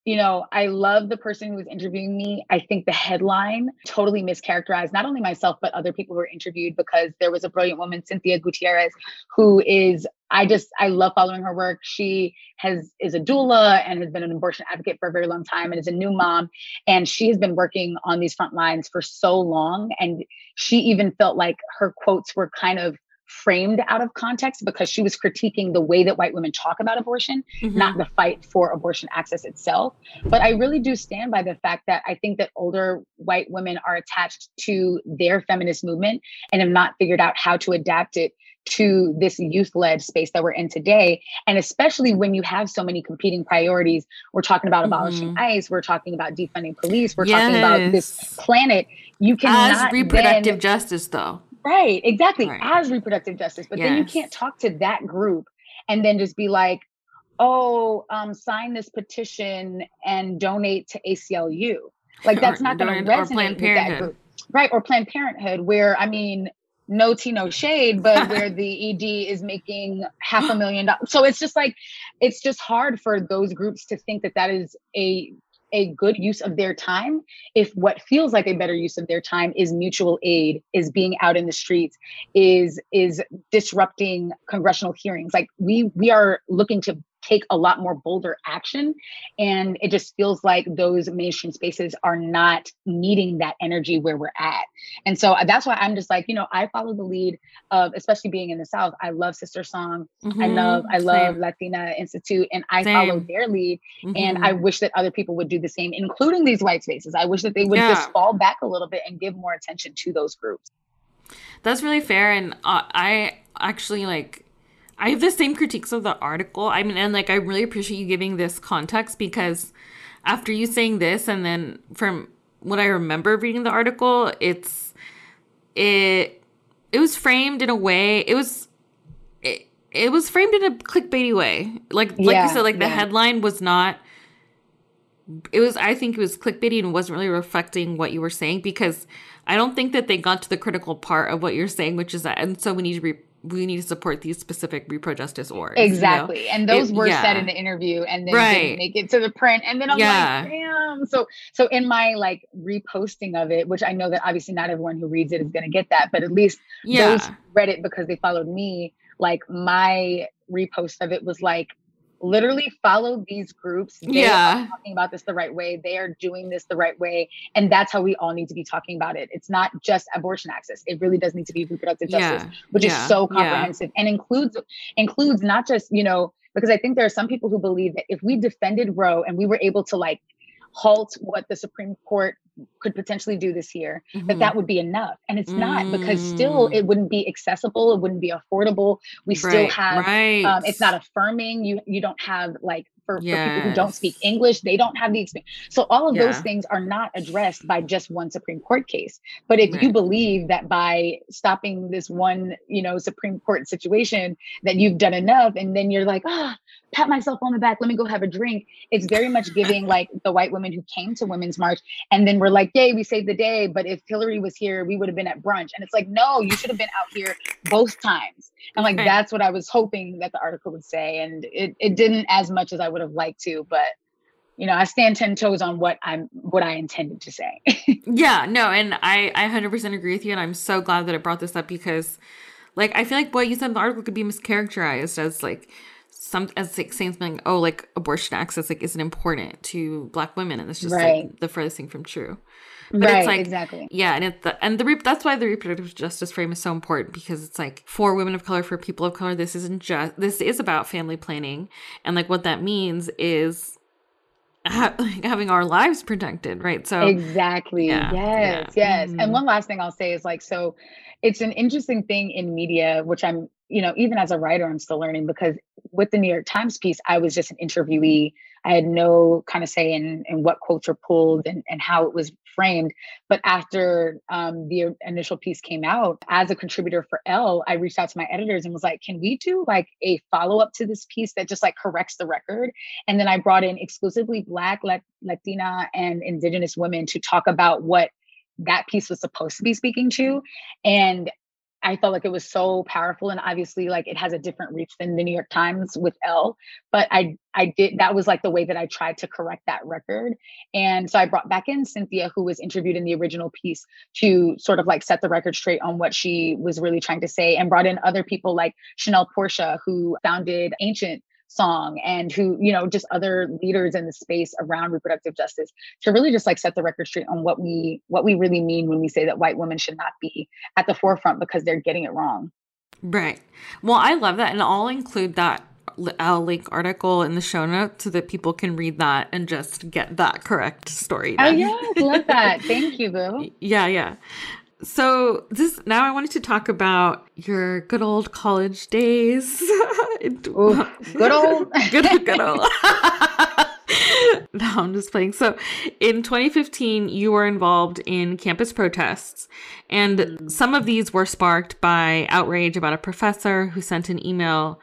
you know, I love the person who was interviewing me. I think the headline totally mischaracterized not only myself, but other people who were interviewed, because there was a brilliant woman, Cynthia Gutierrez, who is, I just, I love following her work. She has, is a doula and has been an abortion advocate for a very long time and is a new mom. And she has been working on these front lines for so long. And she even felt like her quotes were kind of framed out of context because she was critiquing the way that white women talk about abortion, mm-hmm. not the fight for abortion access itself. But I really do stand by the fact that I think that older white women are attached to their feminist movement and have not figured out how to adapt it to this youth-led space that we're in today. And especially when you have so many competing priorities, we're talking about mm-hmm. abolishing ICE, we're talking about defunding police, we're yes. talking about this planet. You cannot As reproductive then- justice though. Right, exactly, right. As reproductive justice. But yes. then you can't talk to that group and then just be like, oh, um, sign this petition and donate to A C L U. Like, that's or, not going to resonate with that group. Right, or Planned Parenthood, where, I mean, no tea, no shade, but where the E D is making half a million dollars. So it's just like, it's just hard for those groups to think that that is a... a good use of their time if what feels like a better use of their time is mutual aid, is being out in the streets, is is disrupting congressional hearings. Like we we are looking to take a lot more bolder action, and it just feels like those mainstream spaces are not needing that energy where we're at. And so that's why I'm just like, you know, I follow the lead of, especially being in the South, I love Sister Song, mm-hmm. I love I love same. Latina Institute, and I same. Follow their lead, mm-hmm. and I wish that other people would do the same, including these white spaces. I wish that they would yeah. just fall back a little bit and give more attention to those groups. That's really fair, and uh, I actually like I have the same critiques of the article. I mean, and like, I really appreciate you giving this context, because after you saying this, and then from what I remember reading the article, it's, it, it was framed in a way, it was, it, it was framed in a clickbaity way. Like, like yeah, you said, like yeah. the headline was not, it was, I think it was clickbaity and wasn't really reflecting what you were saying, because I don't think that they got to the critical part of what you're saying, which is that, and so we need to re- we need to support these specific repro justice orgs. Exactly. You know? And those it, were yeah. said in the interview and then right. didn't make it to the print. And then I'm yeah. like, damn. So, so in my like reposting of it, which I know that obviously not everyone who reads it is going to get that, but at least yeah. those read it because they followed me. Like my repost of it was like, literally follow these groups. They yeah. are talking about this the right way. They are doing this the right way. And that's how we all need to be talking about it. It's not just abortion access. It really does need to be reproductive justice, yeah. which yeah. is so comprehensive yeah. and includes, includes not just, you know, because I think there are some people who believe that if we defended Roe and we were able to like halt what the Supreme Court could potentially do this year, mm-hmm. that that would be enough. And it's mm-hmm. not, because still it wouldn't be accessible. It wouldn't be affordable. We right, still have, right. um, it's not affirming. You you don't have like, for, yes. for people who don't speak English, they don't have the experience. So all of yeah. those things are not addressed by just one Supreme Court case. But if right. you believe that by stopping this one, you know, Supreme Court situation that you've done enough, and then you're like, ah, oh, pat myself on the back, let me go have a drink. It's very much giving like the white women who came to Women's March and then were like, yay, we saved the day. But if Hillary was here, we would have been at brunch. And it's like, no, you should have been out here both times. And like, that's what I was hoping that the article would say. And it, it didn't as much as I would have liked to, but you know, I stand ten toes on what I'm, what I intended to say. yeah, no. And I, I one hundred percent agree with you. And I'm so glad that I brought this up, because Like, I feel like what you said in the article could be mischaracterized as like some as like saying something, oh, like abortion access like isn't important to Black women, and it's just right. like the furthest thing from true. But right, it's like, exactly. Yeah, and it's the, and the re- that's why the reproductive justice frame is so important, because it's like for women of color, for people of color, this isn't just this is about family planning, and like what that means is ha- having our lives protected, right? So exactly, yeah, yes, yeah. yes. Mm-hmm. And one last thing I'll say is like, so it's an interesting thing in media, which I'm, you know, even as a writer, I'm still learning, because with the New York Times piece, I was just an interviewee. I had no kind of say in, in what quotes were pulled and, and how it was framed. But after um, the initial piece came out, as a contributor for Elle, I reached out to my editors and was like, can we do like a follow-up to this piece that just like corrects the record? And then I brought in exclusively Black, Le- Latina, and Indigenous women to talk about what that piece was supposed to be speaking to. And I felt like it was so powerful, and obviously like it has a different reach than the New York Times with Elle, but I, I did, that was like the way that I tried to correct that record. And so I brought back in Cynthia, who was interviewed in the original piece, to sort of like set the record straight on what she was really trying to say, and brought in other people like Chanel Portia, who founded Ancient Song, and who, you know, just other leaders in the space around reproductive justice, to really just like set the record straight on what we what we really mean when we say that white women should not be at the forefront because they're getting it wrong. Right. Well, I love that. And I'll include that I'll link article in the show notes so that people can read that and just get that correct story done. Oh, yeah. Love that. Thank you, boo. Yeah, yeah. So this now I wanted to talk about your good old college days. Ooh, good old. good old. Good old. No, I'm just playing. So in twenty fifteen, you were involved in campus protests, and some of these were sparked by outrage about a professor who sent an email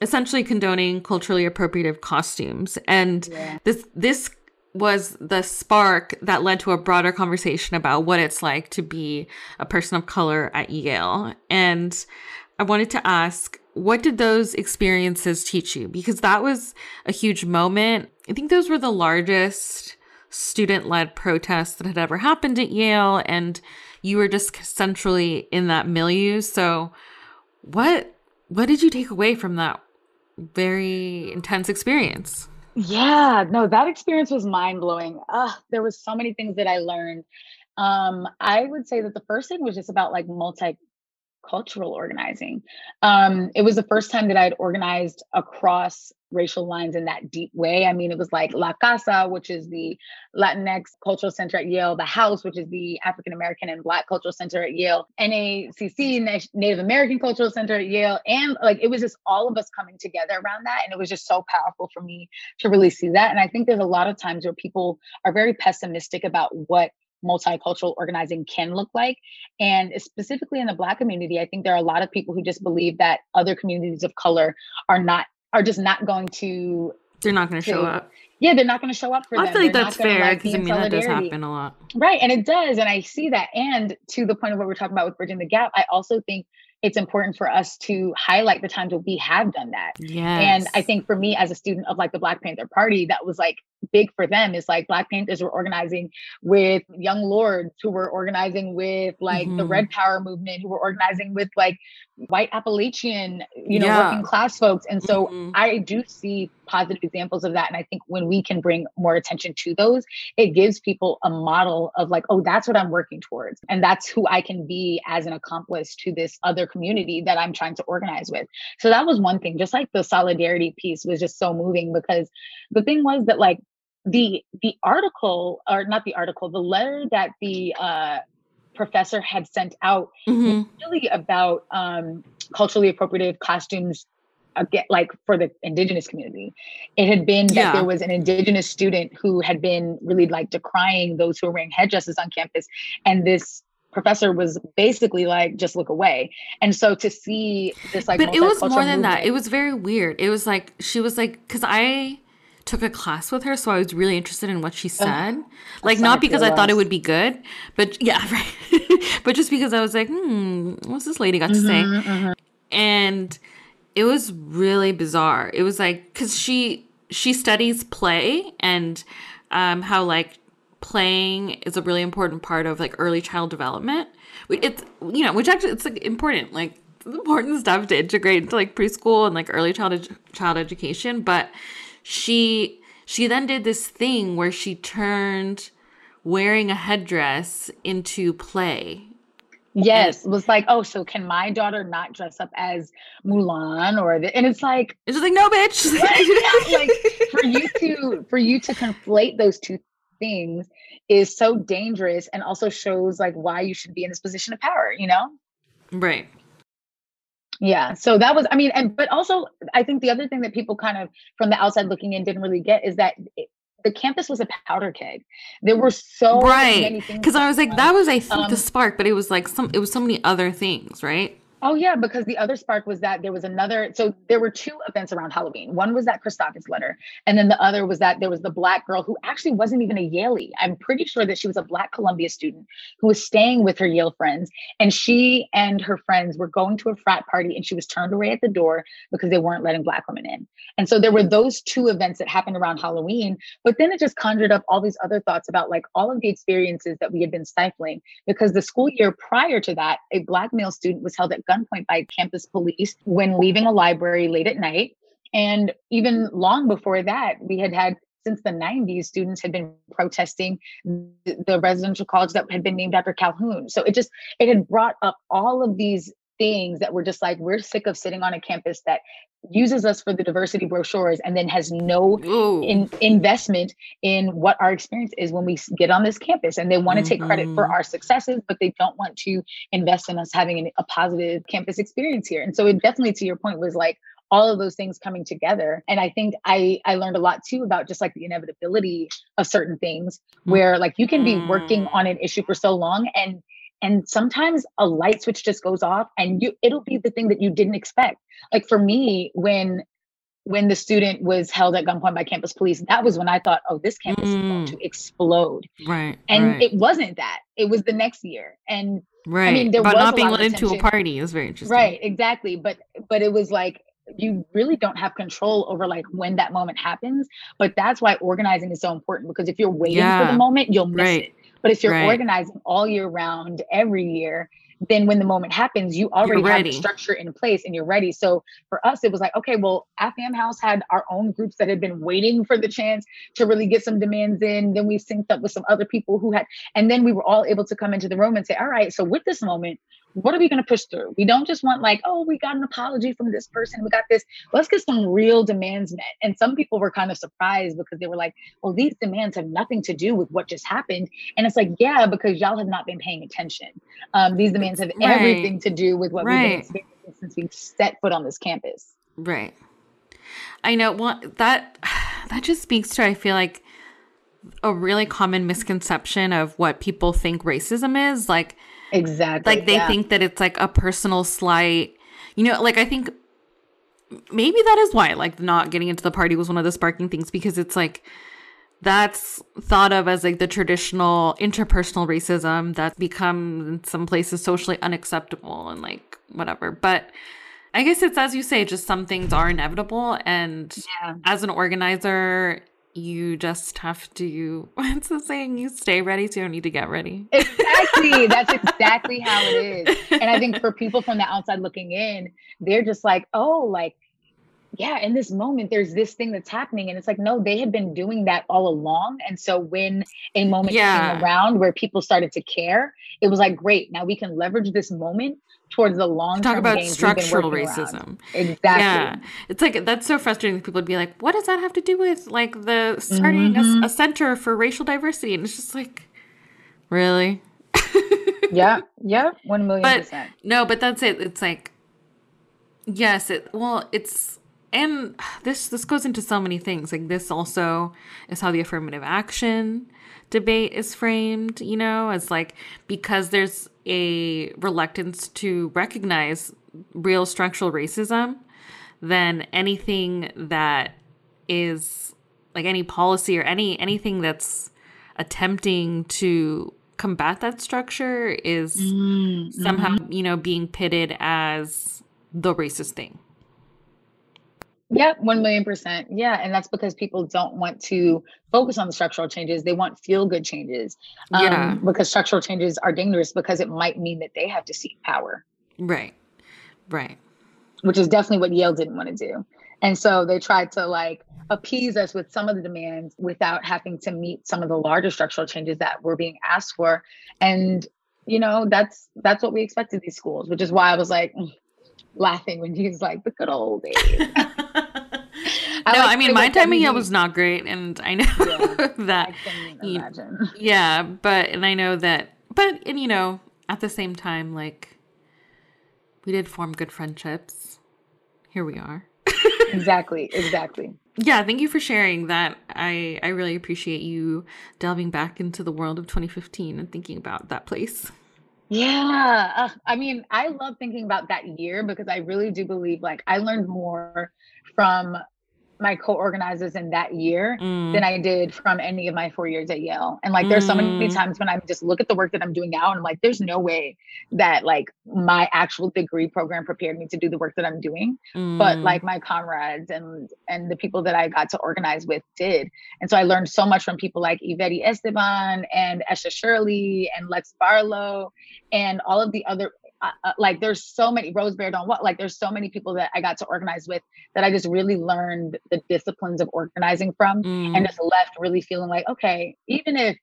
essentially condoning culturally appropriative costumes. And yeah. this this was the spark that led to a broader conversation about what it's like to be a person of color at Yale. And I wanted to ask, what did those experiences teach you? Because that was a huge moment. I think those were the largest student-led protests that had ever happened at Yale, and you were just centrally in that milieu. So what what did you take away from that very intense experience? Yeah, no, that experience was mind blowing. Uh, there was so many things that I learned. Um, I would say that the first thing was just about like multicultural organizing. Um, it was the first time that I had organized across racial lines in that deep way. I mean, it was like La Casa, which is the Latinx Cultural Center at Yale, the House, which is the African American and Black Cultural Center at Yale, N A C C, Native American Cultural Center at Yale. And like, it was just all of us coming together around that. And it was just so powerful for me to really see that. And I think there's a lot of times where people are very pessimistic about what multicultural organizing can look like. And specifically in the Black community, I think there are a lot of people who just believe that other communities of color are not are just not going to... They're not going to show up. Yeah, they're not going to show up for them. I feel like that's fair, because I mean, that does happen a lot. Right, and it does, and I see that. And to the point of what we're talking about with Bridging the Gap, I also think it's important for us to highlight the times that we have done that. Yes. And I think for me as a student of like the Black Panther Party, that was like big for them. It's like Black Panthers were organizing with Young Lords, who were organizing with like mm-hmm. the Red Power movement, who were organizing with like white Appalachian, you know, yeah. working class folks. And so mm-hmm. I do see positive examples of that. And I think when we can bring more attention to those, it gives people a model of like, oh, that's what I'm working towards. And that's who I can be as an accomplice to this other community that I'm trying to organize with. So that was one thing. Just like the solidarity piece was just so moving, because the thing was that like the the article or not the article, the letter that the uh, professor had sent out mm-hmm. was really about um, culturally appropriative costumes Get, like for the Indigenous community. It had been that yeah. there was an Indigenous student who had been really like decrying those who were wearing headdresses on campus. And this professor was basically like, just look away. And so to see this like, but it was more than movement, that. It was very weird. It was like, she was like, cause I took a class with her, so I was really interested in what she said. Oh, like not because I thought it would be good, but yeah, right. but just because I was like, hmm, what's this lady got mm-hmm, to say? Mm-hmm. And it was really bizarre. It was like, because she she studies play and um, how like playing is a really important part of like early child development. It's, you know, which actually it's like important, like important stuff to integrate into like preschool and like early child ed- child education. But she she then did this thing where she turned wearing a headdress into play. Yes, it was like, oh, so can my daughter not dress up as Mulan or the, and it's like it's just like, no, bitch. Like, for you to for you to conflate those two things is so dangerous, and also shows like why you should be in this position of power, you know? Right. Yeah. So that was, I mean, and but also I think the other thing that people kind of from the outside looking in didn't really get is that it, the campus was a powder keg. There were so right. many things. Because I was like, that was, I think, um, the spark, but it was like some, it was so many other things, right? Oh yeah, because the other spark was that there was another, so there were two events around Halloween. One was that Christakis letter. And then the other was that there was the Black girl who actually wasn't even a Yalie. I'm pretty sure that she was a Black Columbia student who was staying with her Yale friends. And she and her friends were going to a frat party and she was turned away at the door because they weren't letting Black women in. And so there were those two events that happened around Halloween, but then it just conjured up all these other thoughts about like all of the experiences that we had been stifling, because the school year prior to that, a Black male student was held at gunpoint by campus police when leaving a library late at night. And even long before that, we had had, since the nineties, students had been protesting the residential college that had been named after Calhoun. So it just, it had brought up all of these things that were just like, we're sick of sitting on a campus that uses us for the diversity brochures and then has no in, investment in what our experience is when we get on this campus. And they want to mm-hmm. take credit for our successes, but they don't want to invest in us having an, a positive campus experience here. And so it definitely, to your point, was like all of those things coming together. And I think I, I learned a lot too about just like the inevitability of certain things where like you can be working on an issue for so long and And sometimes a light switch just goes off and you it'll be the thing that you didn't expect. Like for me, when when the student was held at gunpoint by campus police, that was when I thought, oh, this campus mm. is going to explode. Right. And right. it wasn't that. It was the next year. And right. I mean, there About was not being let into a party. It was very interesting. Right, exactly. But but it was like you really don't have control over like when that moment happens. But that's why organizing is so important, because if you're waiting yeah. for the moment, you'll miss right. it. But if you're right. organizing all year round, every year, then when the moment happens, you already have the structure in place and you're ready. So for us, it was like, okay, well, A F A M House had our own groups that had been waiting for the chance to really get some demands in. Then we synced up with some other people who had, and then we were all able to come into the room and say, all right, so with this moment, what are we going to push through? We don't just want like, oh, we got an apology from this person. We got this. Let's get some real demands met. And some people were kind of surprised because they were like, well, these demands have nothing to do with what just happened. And it's like, yeah, because y'all have not been paying attention. Um, these demands have right. everything to do with what right. we've been experiencing since we've set foot on this campus. Right. I know. Well, that, that just speaks to, I feel like, a really common misconception of what people think racism is. Like, exactly. Like they yeah. think that it's like a personal slight, you know, like I think maybe that is why like not getting into the party was one of the sparking things, because it's like that's thought of as like the traditional interpersonal racism that's become in some places socially unacceptable and like whatever. But I guess it's, as you say, just some things are inevitable. And yeah. as an organizer, you just have to, what's the saying? You stay ready, so you don't need to get ready. Exactly. That's exactly how it is. And I think for people from the outside looking in, they're just like, oh, like, yeah, in this moment, there's this thing that's happening. And it's like, no, they had been doing that all along. And so when a moment yeah. came around where people started to care, it was like, great, now we can leverage this moment towards the long-term talk about structural racism around. Exactly. Yeah, it's like that's so frustrating. People would be like, what does that have to do with like the starting mm-hmm. a, a center for racial diversity? And it's just like, really? yeah yeah one million but, percent no but that's it. It's like, yes, it well it's and this this goes into so many things. Like this also is how the affirmative action debate is framed, you know, as like, because there's a reluctance to recognize real structural racism, then anything that is like any policy or any anything that's attempting to combat that structure is mm-hmm. somehow, you know, being pitted as the racist thing. Yeah, one million percent. Yeah. And that's because people don't want to focus on the structural changes. They want feel-good changes. Um, yeah. Because structural changes are dangerous because it might mean that they have to seek power. Right. Right. Which is definitely what Yale didn't want to do. And so they tried to like appease us with some of the demands without having to meet some of the larger structural changes that were being asked for. And, you know, that's that's what we expected these schools, which is why I was like mm, laughing when he was like, the good old days. I no, like, I mean, my time in Yale was not great. And I know yeah, that. I can imagine. Yeah. But and I know that. But, and, you know, at the same time, like we did form good friendships. Here we are. Exactly. Exactly. Yeah. Thank you for sharing that. I, I really appreciate you delving back into the world of twenty fifteen and thinking about that place. Yeah. Uh, I mean, I love thinking about that year because I really do believe like I learned more from my co-organizers in that year mm. than I did from any of my four years at Yale. And like, there's so many times when I just look at the work that I'm doing now and I'm like, there's no way that like my actual degree program prepared me to do the work that I'm doing. Mm. But like my comrades and, and the people that I got to organize with did. And so I learned so much from people like Yvette Esteban and Esha Shirley and Lex Barlow and all of the other Uh, like there's so many Rose Bear Don't Walk. Like there's so many people that I got to organize with that I just really learned the disciplines of organizing from mm. and just left really feeling like, okay, even if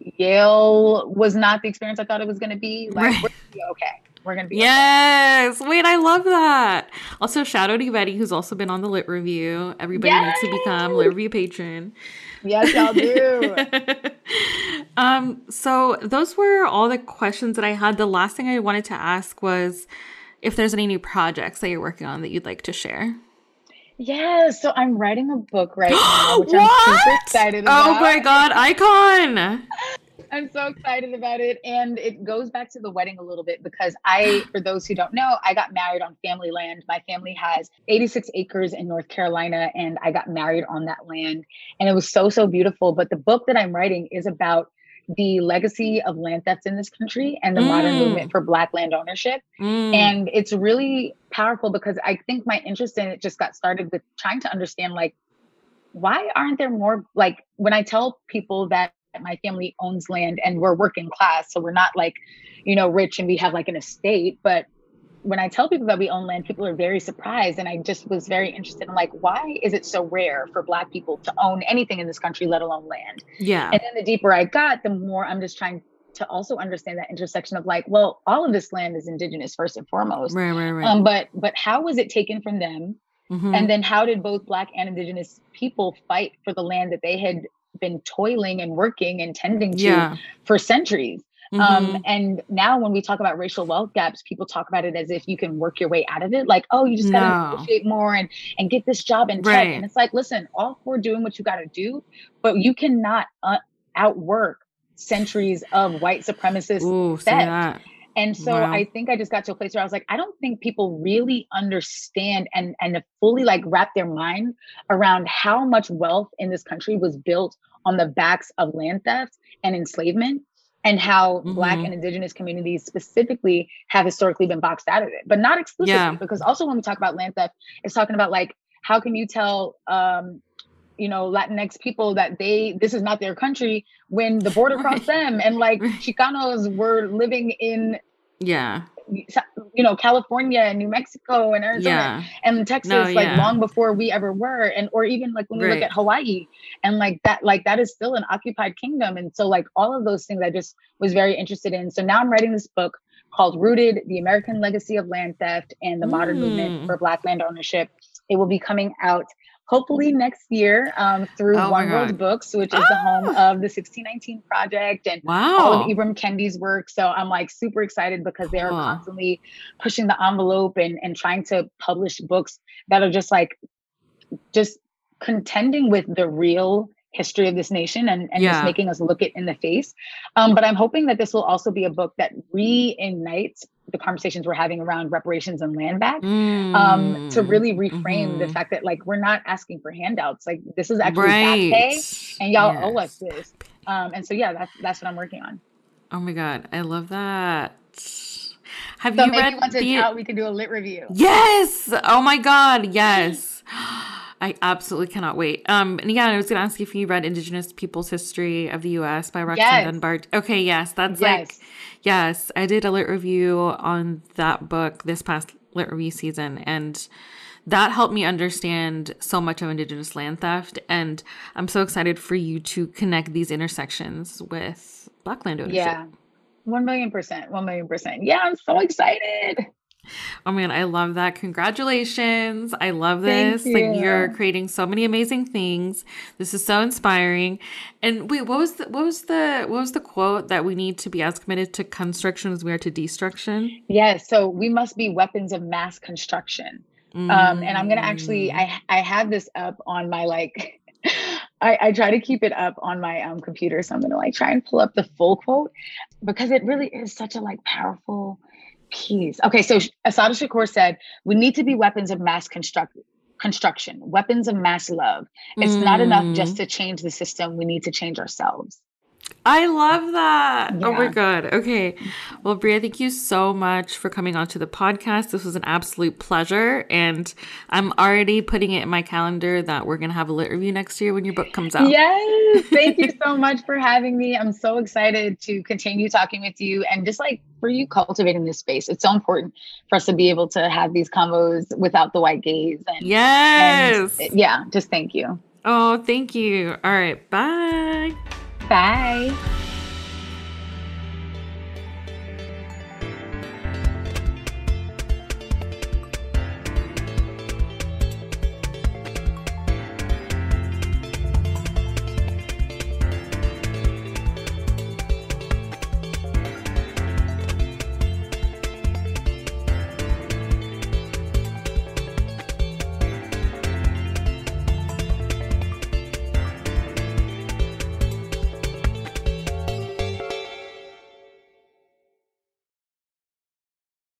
Yale was not the experience I thought it was going to be, like right. we're gonna be okay. We're going to be yes. okay. Wait, I love that. Also shout out to Yvette, who's also been on the Lit Review. Everybody Yay! Needs to become Lit Review patron. Yes, y'all do. Um, so those were all the questions that I had. The last thing I wanted to ask was if there's any new projects that you're working on that you'd like to share. Yeah, so I'm writing a book right now, which what? I'm super excited about. Oh my God, icon! I'm so excited about it. And it goes back to the wedding a little bit because I, for those who don't know, I got married on family land. My family has eighty-six acres in North Carolina and I got married on that land. And it was so, so beautiful. But the book that I'm writing is about the legacy of land thefts in this country and the mm. modern movement for Black land ownership. Mm. And it's really powerful because I think my interest in it just got started with trying to understand, like, why aren't there more, like, when I tell people that my family owns land and we're working class, so we're not like, you know, rich and we have like an estate. But when I tell people that we own land, people are very surprised. And I just was very interested in like, why is it so rare for Black people to own anything in this country, let alone land? Yeah. And then the deeper I got, the more I'm just trying to also understand that intersection of like, well, all of this land is indigenous first and foremost. Right, right, right. Um, but, but how was it taken from them? Mm-hmm. And then how did both Black and indigenous people fight for the land that they had been toiling and working and tending to yeah. for centuries. Mm-hmm. Um, and now when we talk about racial wealth gaps, people talk about it as if you can work your way out of it. Like, oh, you just gotta no. negotiate more and, and get this job in right. tech. And it's like, listen, all we're doing what you gotta do, but you cannot uh, outwork centuries of white supremacist Ooh, theft. That. And so wow. I think I just got to a place where I was like, I don't think people really understand and, and fully like wrap their mind around how much wealth in this country was built on the backs of land theft and enslavement and how mm-hmm. Black and indigenous communities specifically have historically been boxed out of it, but not exclusively yeah. because also when we talk about land theft, it's talking about like, how can you tell, um, you know, Latinx people that they, this is not their country when the border right. crossed them and like right. Chicanos were living in yeah, you know, California and New Mexico and Arizona yeah. and Texas, no, like yeah. long before we ever were. And, or even like when we right. look at Hawaii and like that, like that is still an occupied kingdom. And so like all of those things I just was very interested in. So now I'm writing this book called Rooted, the American Legacy of Land Theft and the mm. Modern Movement for Black Land Ownership. It will be coming out hopefully next year um, through oh One World Books, which is oh. the home of the sixteen nineteen Project and wow. all of Ibram Kendi's work. So I'm like super excited because they are huh. constantly pushing the envelope and, and trying to publish books that are just like, just contending with the real history of this nation and, and yeah. just making us look it in the face. Um, but I'm hoping that this will also be a book that reignites the conversations we're having around reparations and land back mm. um, to really reframe mm-hmm. the fact that like, we're not asking for handouts. Like this is actually right. back pay and y'all yes. owe us this. Um, and so, yeah, that's, that's what I'm working on. Oh my God. I love that. Have so you maybe read once it's the... out, we can do a Lit Review. Yes. Oh my God. Yes. I absolutely cannot wait. Um, and yeah, I was going to ask you if you read Indigenous People's History of the U S by Roxanne yes. Dunbar. Okay, yes, that's yes. like, yes, I did a Lit Review on that book this past, Lit Review season, and that helped me understand so much of Indigenous land theft. And I'm so excited for you to connect these intersections with Black land ownership. Yeah, one million percent, one million percent. Yeah, I'm so excited. Oh man, I love that. Congratulations. I love this. Thank you. Like, you're creating so many amazing things. This is so inspiring. And wait, what was the what was the what was the quote that we need to be as committed to construction as we are to destruction? Yes. Yeah, so we must be weapons of mass construction. Mm. Um, and I'm gonna actually I I have this up on my like I, I try to keep it up on my um computer. So I'm gonna like try and pull up the full quote because it really is such a like powerful piece. Okay, so Assata Shakur said, "We need to be weapons of mass construct construction, weapons of mass love. It's mm. not enough just to change the system. We need to change ourselves." I love that. Yeah. Oh my God. Okay. Well, Bria, thank you so much for coming onto the podcast. This was an absolute pleasure. And I'm already putting it in my calendar that we're going to have a Lit Review next year when your book comes out. Yes. Thank you so much for having me. I'm so excited to continue talking with you and just like for you cultivating this space. It's so important for us to be able to have these combos without the white gaze. And, yes. And yeah. Just thank you. Oh, thank you. All right. Bye. Bye.